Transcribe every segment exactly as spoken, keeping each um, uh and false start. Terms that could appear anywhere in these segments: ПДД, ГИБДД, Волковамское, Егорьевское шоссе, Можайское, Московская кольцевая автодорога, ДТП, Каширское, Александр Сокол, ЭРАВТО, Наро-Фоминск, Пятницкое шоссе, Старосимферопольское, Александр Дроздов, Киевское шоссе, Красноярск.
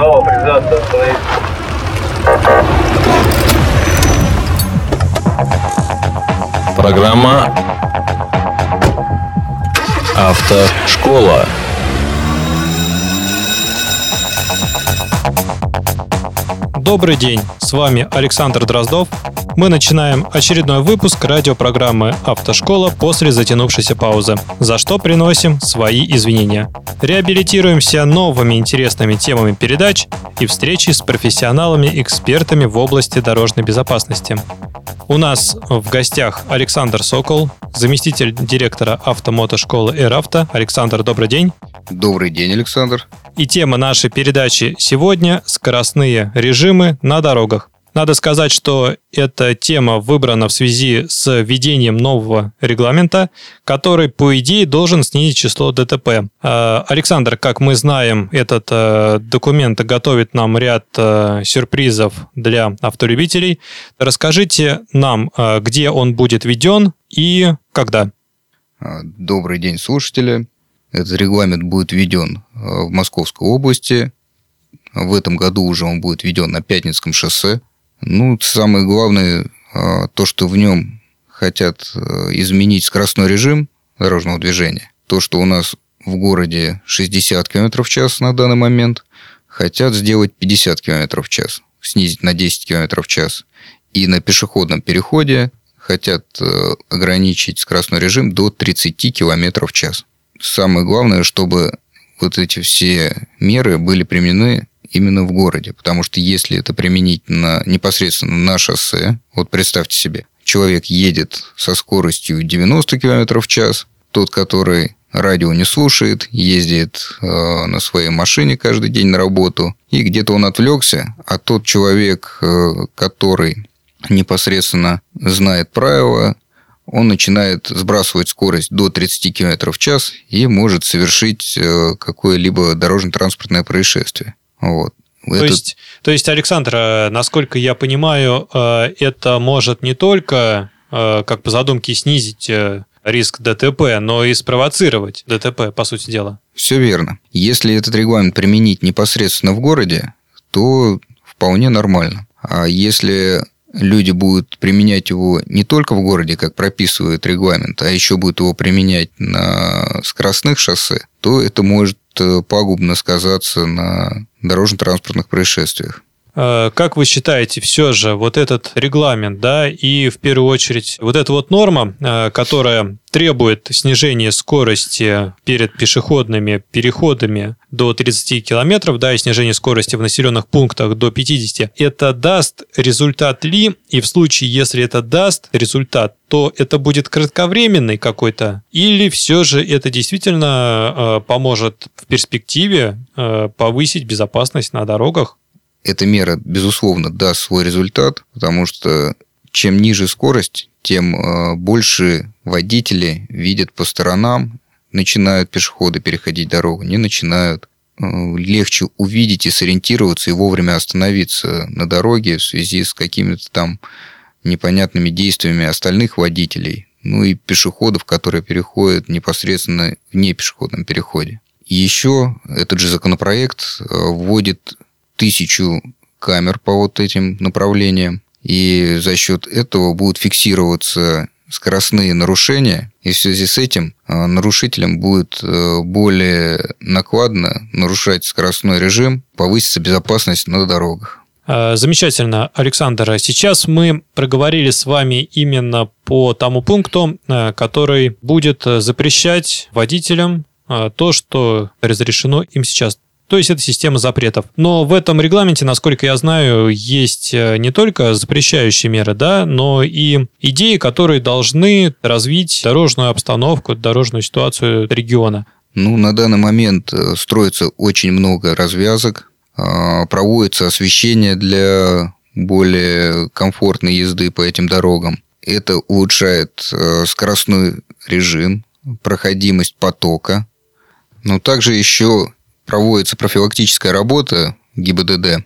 направо, привязаться, остановиться. Программа «Автошкола». Добрый день, с вами Александр Дроздов. Мы начинаем очередной выпуск радиопрограммы «Автошкола» после затянувшейся паузы, за что приносим свои извинения. Реабилитируемся новыми интересными темами передач и встречи с профессионалами-экспертами в области дорожной безопасности. У нас в гостях Александр Сокол, заместитель директора автомотошколы «ЭРАВТО». Александр, добрый день. Добрый день, Александр. И тема нашей передачи сегодня – скоростные режимы на дорогах. Надо сказать, что эта тема выбрана в связи с введением нового регламента, который, по идее, должен снизить число ДТП. Александр, как мы знаем, этот документ готовит нам ряд сюрпризов для автолюбителей. Расскажите нам, где он будет введен и когда. Добрый день, слушатели. Этот регламент будет введен в Московской области. В этом году уже он будет введен на Пятницком шоссе. Ну, самое главное, то, что в нем хотят изменить скоростной режим дорожного движения. То, что у нас в городе шестьдесят километров в час на данный момент, хотят сделать пятьдесят километров в час, снизить на десять километров в час. И на пешеходном переходе хотят ограничить скоростной режим до тридцать километров в час. Самое главное, чтобы вот эти все меры были применены именно в городе. Потому что если это применить на, непосредственно на шоссе, вот представьте себе, человек едет со скоростью девяносто километров в час, тот, который радио не слушает, ездит э, на своей машине каждый день на работу, и где-то он отвлекся, а тот человек, э, который непосредственно знает правила, он начинает сбрасывать скорость до тридцать километров в час и может совершить какое-либо дорожно-транспортное происшествие. Вот. То, это... есть, то есть, Александр, насколько я понимаю, это может не только, как по задумке, снизить риск ДТП, но и спровоцировать ДТП, по сути дела. Все верно. Если этот регламент применить непосредственно в городе, то вполне нормально. А если люди будут применять его не только в городе, как прописывает регламент, а еще будут его применять на скоростных шоссе, то это может пагубно сказаться на дорожно-транспортных происшествиях. Как вы считаете, все же вот этот регламент, да, и в первую очередь вот эта вот норма, которая требует снижения скорости перед пешеходными переходами до тридцати километров, да, и снижение скорости в населенных пунктах до пятидесяти, это даст результат ли? И в случае, если это даст результат, то это будет кратковременный какой-то? Или все же это действительно поможет в перспективе повысить безопасность на дорогах? Эта мера, безусловно, даст свой результат, потому что чем ниже скорость, тем больше водители видят по сторонам, начинают пешеходы переходить дорогу, не начинают. Легче увидеть и сориентироваться, и вовремя остановиться на дороге в связи с какими-то там непонятными действиями остальных водителей, ну и пешеходов, которые переходят непосредственно в непешеходном переходе. Еще этот же законопроект вводит тысячу камер по вот этим направлениям, и за счет этого будут фиксироваться скоростные нарушения, и в связи с этим нарушителям будет более накладно нарушать скоростной режим, повысится безопасность на дорогах. Замечательно, Александр. Сейчас мы проговорили с вами именно по тому пункту, который будет запрещать водителям то, что разрешено им сейчас. То есть, это система запретов. Но в этом регламенте, насколько я знаю, есть не только запрещающие меры, да, но и идеи, которые должны развить дорожную обстановку, дорожную ситуацию региона. Ну, на данный момент строится очень много развязок, проводится освещение для более комфортной езды по этим дорогам. Это улучшает скоростной режим, проходимость потока, но также еще... проводится профилактическая работа ГИБДД.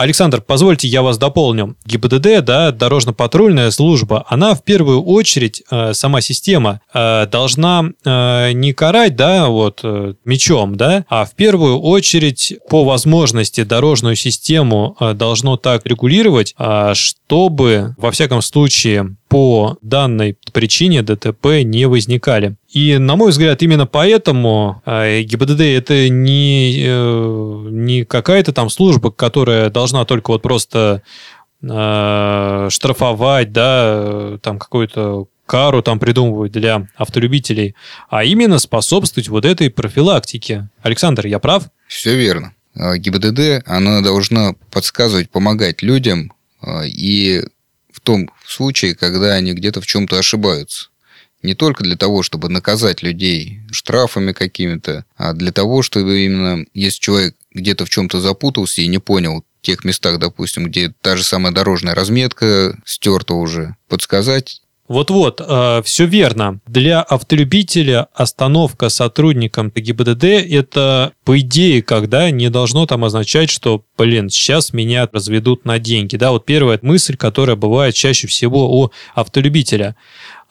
Александр, позвольте, я вас дополню. ГИБДД, да, дорожно-патрульная служба, она в первую очередь, э, сама система, э, должна э, не карать, да, вот, э, мечом, да, а в первую очередь по возможности дорожную систему э, должно так регулировать, э, чтобы, во всяком случае, по данной причине ДТП не возникали. И, на мой взгляд, именно поэтому ГИБДД – это не, не какая-то там служба, которая должна только вот просто э, штрафовать, да, там какую-то кару там придумывать для автолюбителей, а именно способствовать вот этой профилактике. Александр, я прав? Все верно. ГИБДД, она должна подсказывать, помогать людям и... в том случае, когда они где-то в чем-то ошибаются. Не только для того, чтобы наказать людей штрафами какими-то, а для того, чтобы именно, если человек где-то в чем-то запутался и не понял в тех местах, допустим, где та же самая дорожная разметка стерта уже, подсказать. Вот-вот, э, все верно. Для автолюбителя остановка сотрудником ГИБДД – это, по идее, когда не должно там означать, что, блин, сейчас меня разведут на деньги. Да, вот первая мысль, которая бывает чаще всего у автолюбителя.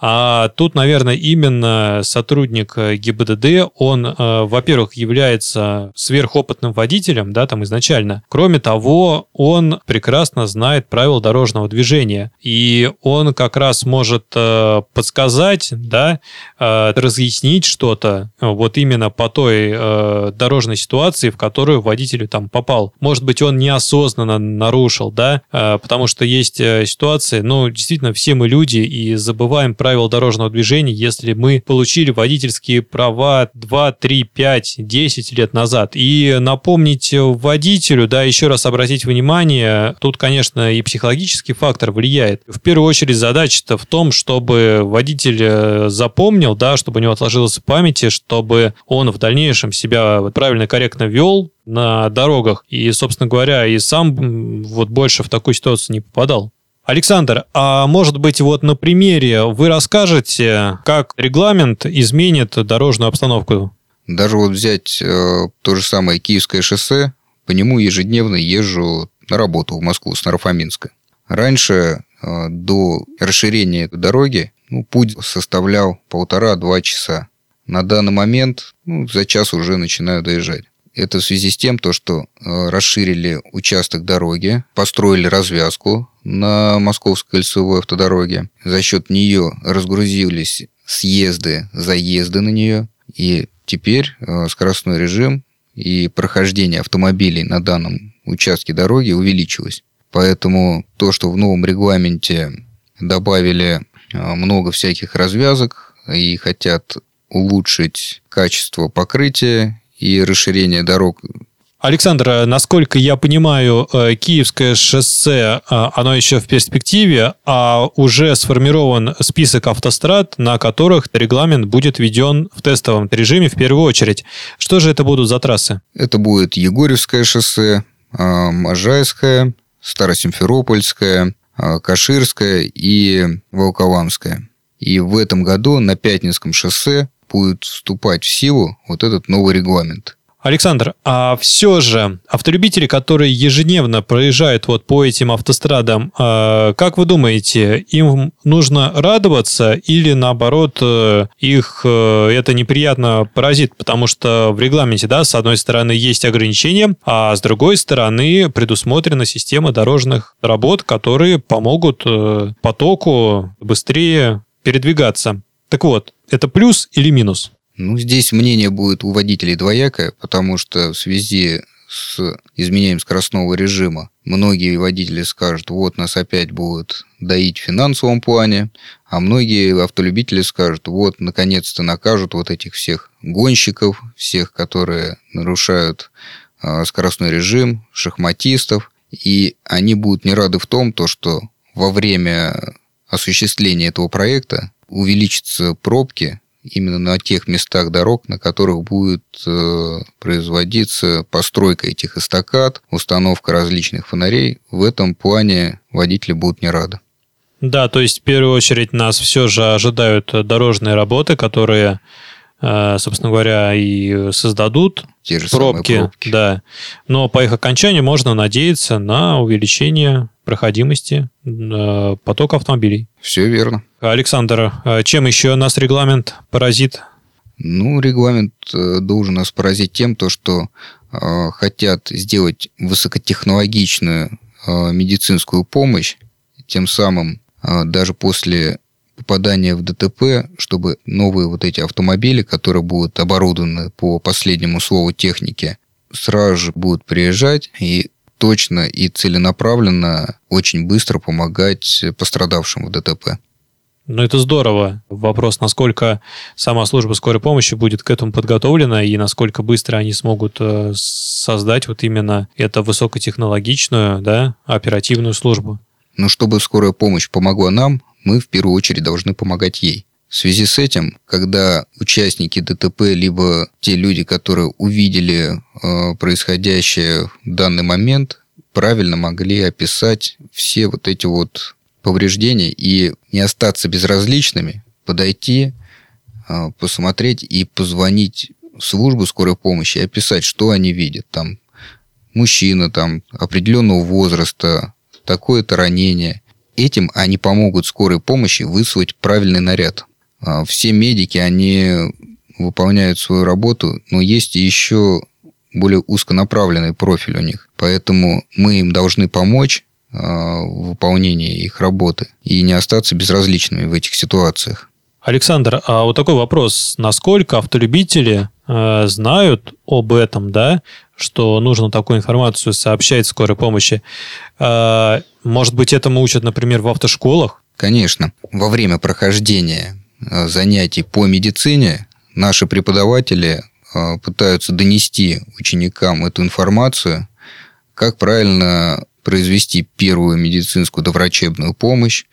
А тут, наверное, именно сотрудник ГИБДД, он, э, во-первых, является сверхопытным водителем, да, там изначально. Кроме того, он прекрасно знает правила дорожного движения, и он как раз может э, подсказать, да, э, разъяснить что-то вот именно по той э, дорожной ситуации, в которую водитель там попал. Может быть, он неосознанно нарушил, да, э, потому что есть э, ситуации, ну, действительно, все мы люди и забываем правила правил дорожного движения, если мы получили водительские права два, три, пять, десять лет назад. И напомнить водителю, да, еще раз обратить внимание, тут, конечно, и психологический фактор влияет. В первую очередь задача-то в том, чтобы водитель запомнил, да, чтобы у него отложилось в памяти, чтобы он в дальнейшем себя правильно, корректно вел на дорогах. И, собственно говоря, и сам вот больше в такую ситуацию не попадал. Александр, а может быть, вот на примере вы расскажете, как регламент изменит дорожную обстановку? Даже вот взять э, то же самое Киевское шоссе, по нему ежедневно езжу на работу в Москву с Наро-Фоминска. Раньше, э, до расширения дороги, ну, путь составлял полтора-два часа. На данный момент ну, за час уже начинаю доезжать. Это в связи с тем, то, что э, расширили участок дороги, построили развязку на Московской кольцевой автодороге. За счет нее разгрузились съезды, заезды на нее. И теперь э, скоростной режим и прохождение автомобилей на данном участке дороги увеличилось. Поэтому то, что в новом регламенте добавили э, много всяких развязок и хотят улучшить качество покрытия и расширение дорог. Александр, насколько я понимаю, Киевское шоссе, оно еще в перспективе, а уже сформирован список автострад, на которых регламент будет введен в тестовом режиме в первую очередь. Что же это будут за трассы? Это будет Егорьевское шоссе, Можайское, Старосимферопольское, Каширское и Волковамское. И в этом году на Пятницком шоссе будет вступать в силу вот этот новый регламент. Александр, а все же автолюбители, которые ежедневно проезжают вот по этим автострадам, как вы думаете, им нужно радоваться или, наоборот, их это неприятно поразит? Потому что в регламенте, да, с одной стороны, есть ограничения, а с другой стороны, предусмотрена система дорожных работ, которые помогут потоку быстрее передвигаться. Так вот, это плюс или минус? Ну, здесь мнение будет у водителей двоякое, потому что в связи с изменением скоростного режима многие водители скажут, вот нас опять будут доить в финансовом плане, а многие автолюбители скажут, вот наконец-то накажут вот этих всех гонщиков, всех, которые нарушают скоростной режим, шахматистов, и они будут не рады в том, то, что во время осуществления этого проекта увеличатся пробки, именно на тех местах дорог, на которых будет э, производиться постройка этих эстакад, установка различных фонарей. В этом плане водители будут не рады. Да, то есть в первую очередь нас все же ожидают дорожные работы, которые собственно говоря, и создадут те же пробки, пробки. Да. Но по их окончанию можно надеяться на увеличение проходимости потока автомобилей. Все верно. Александр, чем еще нас регламент поразит? Ну, регламент должен нас поразить тем, то, что э, хотят сделать высокотехнологичную э, медицинскую помощь, тем самым э, даже после попадания в ДТП, чтобы новые вот эти автомобили, которые будут оборудованы по последнему слову техники, сразу же будут приезжать и точно и целенаправленно очень быстро помогать пострадавшим в ДТП. Ну, это здорово. Вопрос, насколько сама служба скорой помощи будет к этому подготовлена и насколько быстро они смогут создать вот именно эту высокотехнологичную, да, оперативную службу. Но чтобы скорая помощь помогла нам, мы в первую очередь должны помогать ей. В связи с этим, когда участники ДТП, либо те люди, которые увидели э, происходящее в данный момент, правильно могли описать все вот эти вот повреждения и не остаться безразличными, подойти, э, посмотреть и позвонить в службу скорой помощи и описать, что они видят. Там мужчина там, определенного возраста, такое-то ранение. Этим они помогут скорой помощи выслать правильный наряд. Все медики, они выполняют свою работу, но есть еще более узконаправленный профиль у них. Поэтому мы им должны помочь в выполнении их работы и не остаться безразличными в этих ситуациях. Александр, а вот такой вопрос. Насколько автолюбители э, знают об этом, да, что нужно такую информацию сообщать скорой помощи? Э, может быть, этому учат, например, в автошколах? Конечно. Во время прохождения э, занятий по медицине наши преподаватели э, пытаются донести ученикам эту информацию, как правильно произвести первую медицинскую доврачебную помощь,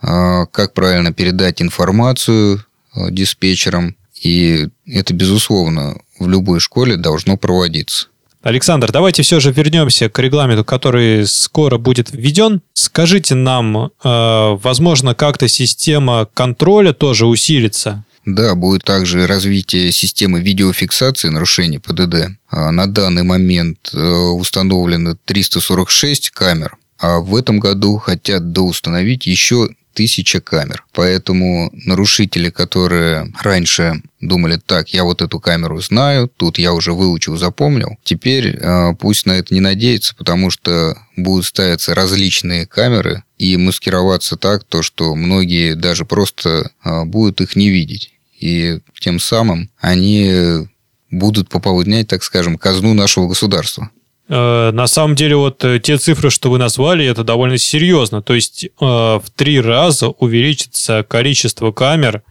как правильно передать информацию диспетчерам. И это, безусловно, в любой школе должно проводиться. Александр, давайте все же вернемся к регламенту, который скоро будет введен. Скажите нам, возможно, как-то система контроля тоже усилится? Да, будет также развитие системы видеофиксации нарушений ПДД. На данный момент установлено триста сорок шесть камер, а в этом году хотят доустановить еще тысяча камер. Поэтому нарушители, которые раньше думали, так, я вот эту камеру знаю, тут я уже выучил, запомнил, теперь пусть на это не надеется, потому что будут ставиться различные камеры и маскироваться так, то, что многие даже просто будут их не видеть. И тем самым они будут пополнять, так скажем, казну нашего государства. На самом деле, вот те цифры, что вы назвали, это довольно серьезно. То есть, в три раза увеличится количество камер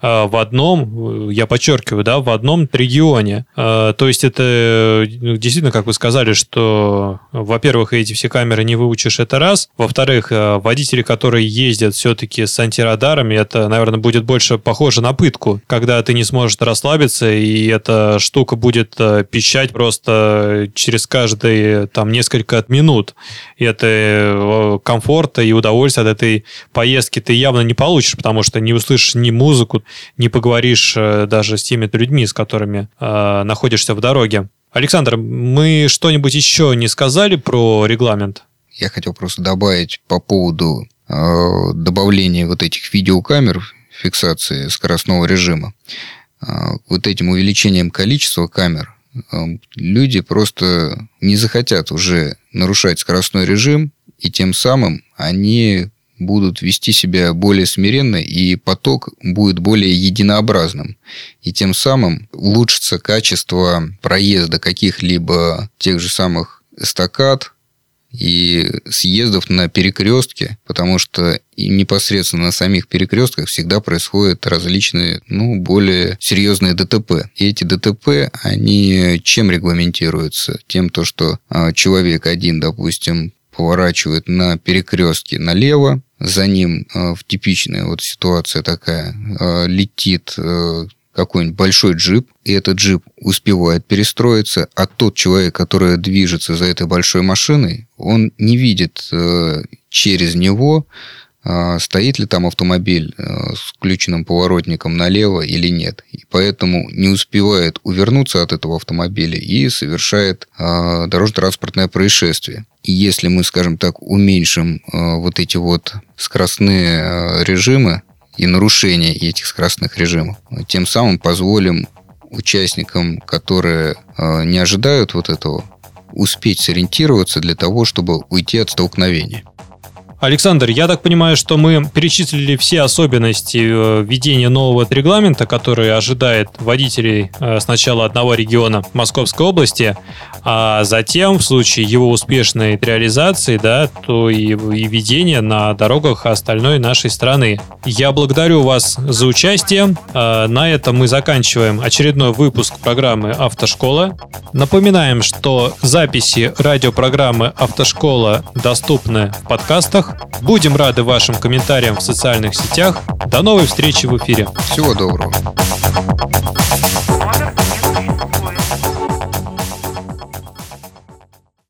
в одном, я подчеркиваю, да, в одном регионе. То есть, это действительно, как вы сказали, что, во-первых, эти все камеры не выучишь, это раз. Во-вторых, водители, которые ездят все-таки с антирадарами, это, наверное, будет больше похоже на пытку, когда ты не сможешь расслабиться, и эта штука будет пищать просто через каждые там несколько минут. И это комфорта и удовольствие от этой поездки ты явно не получишь, потому что не услышишь ни музыку, не поговоришь даже с теми людьми, с которыми э, находишься в дороге. Александр, мы что-нибудь еще не сказали про регламент? Я хотел просто добавить по поводу э, добавления вот этих видеокамер, фиксации скоростного режима. Э, вот этим увеличением количества камер э, люди просто не захотят уже нарушать скоростной режим, и тем самым они будут вести себя более смиренно, и поток будет более единообразным. И тем самым улучшится качество проезда каких-либо тех же самых эстакад и съездов на перекрестке, потому что непосредственно на самих перекрестках всегда происходят различные, ну, более серьезные ДТП. И эти ДТП, они чем регламентируются? Тем, то, что человек один, допустим, поворачивает на перекрестке налево, за ним э, в типичная вот ситуация такая, э, летит э, какой-нибудь большой джип, и этот джип успевает перестроиться, а тот человек, который движется за этой большой машиной, он не видит э, через него стоит ли там автомобиль с включенным поворотником налево или нет. И поэтому не успевает увернуться от этого автомобиля и совершает дорожно-транспортное происшествие. И если мы, скажем так, уменьшим вот эти вот скоростные режимы и нарушения этих скоростных режимов, тем самым позволим участникам, которые не ожидают вот этого, успеть сориентироваться для того, чтобы уйти от столкновения. Александр, я так понимаю, что мы перечислили все особенности введения нового регламента, который ожидает водителей сначала одного региона Московской области, а затем в случае его успешной реализации, да, то и, и введение на дорогах остальной нашей страны. Я благодарю вас за участие. На этом мы заканчиваем очередной выпуск программы «Автошкола». Напоминаем, что записи радиопрограммы «Автошкола» доступны в подкастах. Будем рады вашим комментариям в социальных сетях. До новой встречи в эфире. Всего доброго.